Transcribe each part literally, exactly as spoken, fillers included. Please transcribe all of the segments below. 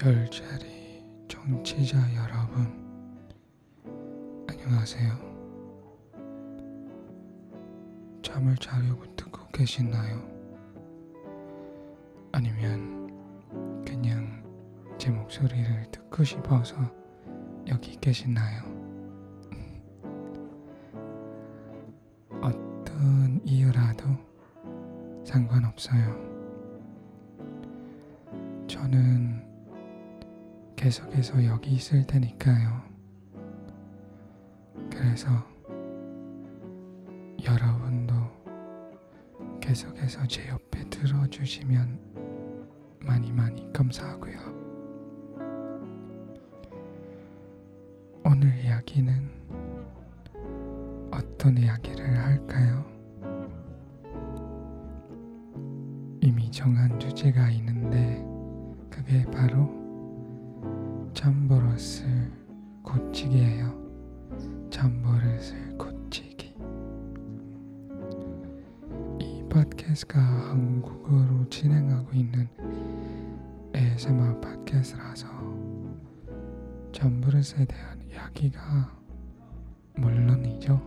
열자리 정치자 여러분, 안녕하세요. 잠을 자려고 듣고 계시나요? 아니면 그냥 제 목소리를 듣고 싶어서 여기 계시나요? 어떤 이유라도 상관없어요. 저는 계속해서 여기 있을 테니까요. 그래서 여러분도 계속해서 제 옆에 들어주시면 많이 많이 감사하고요. 오늘 이야기는 어떤 이야기를 할까요? 이미 정한 주제가 있는데 그게 바로 잠버릇을 고치기예요. 잠버릇을 고치기. 이 팟캐스트가 한국어로 진행하고 있는 에이에스엠알 팟캐스트라서 잠버릇에 대한 이야기가 물론이죠.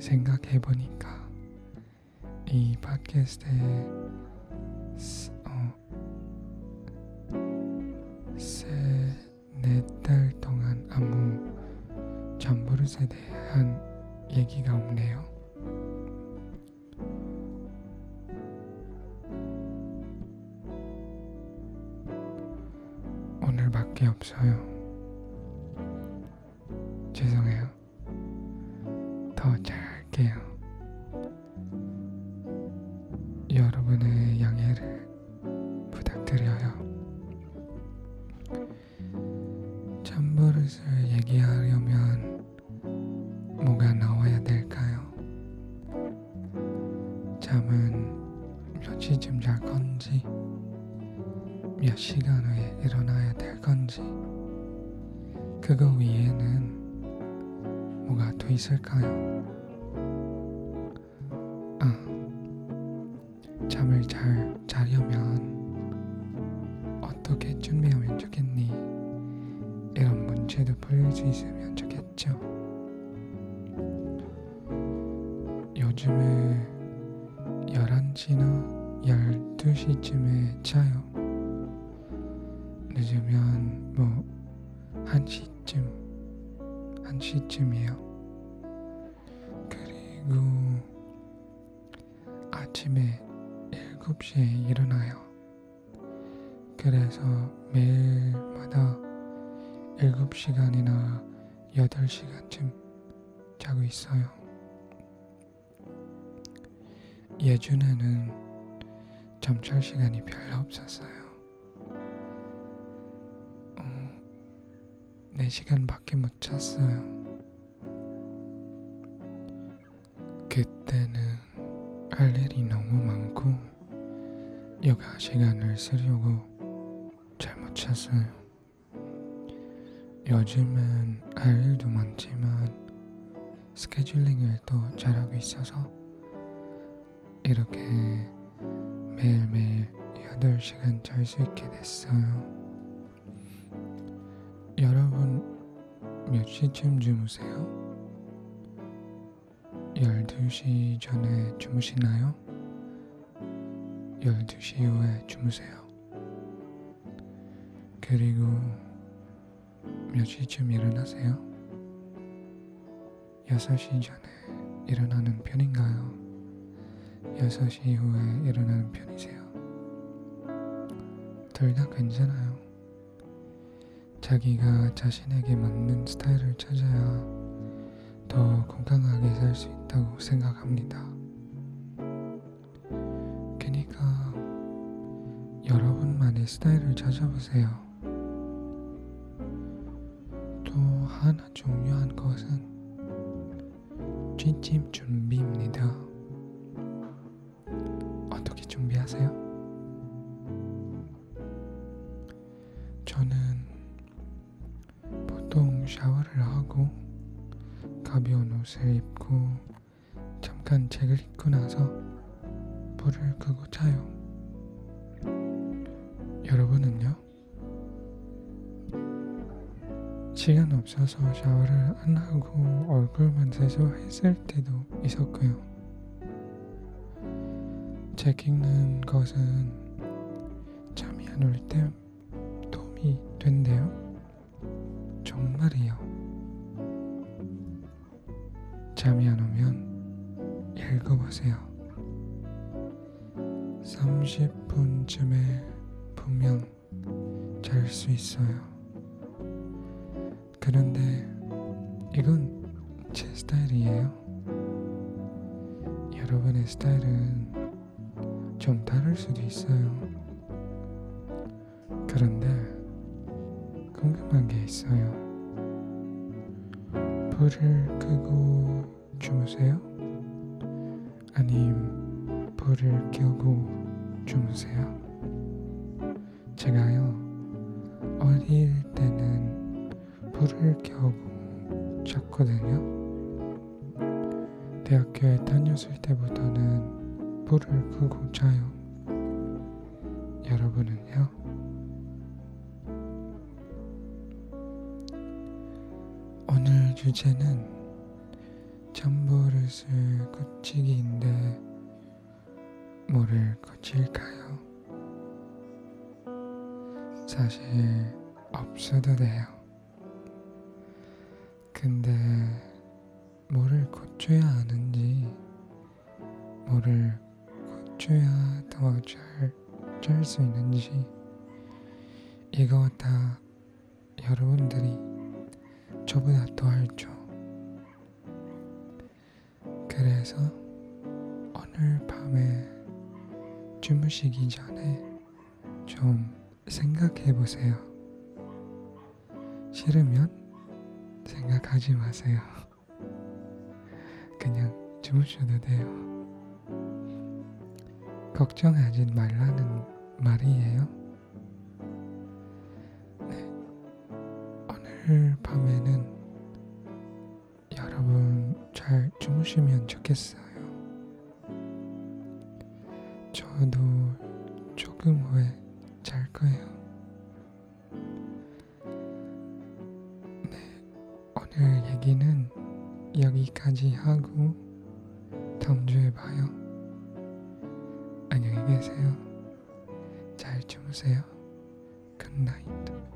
생각해보니까 이 팟캐스트에 세네달 동안 아무 잠버릇에 대한 얘기가 없네요. 오늘밖에 없어요. 죄송해요. 더 잘할게요. 여러분의 양해를 부탁드려요. 잠버릇을 얘기하려면 뭐가 나와야 될까요? 잠은 몇 시쯤 잘 건지, 몇 시간 후에 일어나야 될 건지, 그거 위에는 뭐가 또 있을까요? 아, 잠을 잘 자려면 어떻게 준비하면 좋겠니? 이런 문제도 풀릴 수 있으면 좋겠죠. 요즘에 열한 시나 열두 시쯤에 자요. 늦으면 뭐 한 시쯤 한 시쯤이에요. 그리고 아침에 일곱 시에 일어나요. 그래서 매일마다 일곱 시간이나 여덟 시간쯤 자고 있어요. 예전에는 잠잘 시간이 별로 없었어요. 어, 네 시간밖에 못 잤어요. 그때는 할 일이 너무 많고 여가 시간을 쓰려고 잘 못 잤어요. 요즘은 할 일도 많지만 스케줄링을 또 잘하고 있어서 이렇게 매일매일 여덟 시간 잘 수 있게 됐어요. 여러분 몇 시쯤 주무세요? 열두 시 전에 주무시나요? 열두 시 후에 주무세요. 그리고 몇 시쯤 일어나세요? 여섯 시 전에 일어나는 편인가요? 여섯 시 후에 일어나는 편이세요? 둘 다 괜찮아요. 자기가 자신에게 맞는 스타일을 찾아야 더 건강하게 살 수 있다고 생각합니다. 그러니까 여러분만의 스타일을 찾아보세요. 하나 중요한 것은 취침 준비입니다. 어떻게 준비하세요? 저는 보통 샤워를 하고 가벼운 옷을 입고 잠깐 책을 읽고 나서 불을 끄고 자요. 여러분은요? 시간 없어서 샤워를 안 하고 얼굴만 세수했을 때도 있었고요. 책 읽는 것은 잠이 안 올 때 도움이 된대요. 정말이요. 잠이 안 오면 읽어보세요. 삼십 분쯤에 분명 잘 수 있어요. 그런데 이건 제 스타일이에요. 여러분의 스타일은 좀 다를 수도 있어요. 그런데 궁금한 게 있어요. 불을 끄고 주무세요? 아님 불을 켜고 주무세요? 제가요 어릴 때는 불을 켜고 잤거든요. 대학교에 다녔을 때부터는 불을 끄고 자요. 여러분은요? 오늘 주제는 잠버릇을 고치기인데 뭐를 고칠까요? 사실 없어도 돼요. 근데 뭐를 고쳐야 하는지, 뭐를 고쳐야 더 잘 짤 수 있는지 이거 다 여러분들이 저보다 더 알죠. 그래서 오늘 밤에 주무시기 전에 좀 생각해보세요. 싫으면 생각하지 마세요. 그냥 주무셔도 돼요. 걱정하지 말라는 말이에요. 네, 오늘 밤에는 여러분 잘 주무시면 좋겠어요. 저도 조금 후에 잘 거예요. 그 얘기는 여기까지 하고 다음 주에 봐요. 안녕히 계세요. 잘 주무세요. 굿나잇.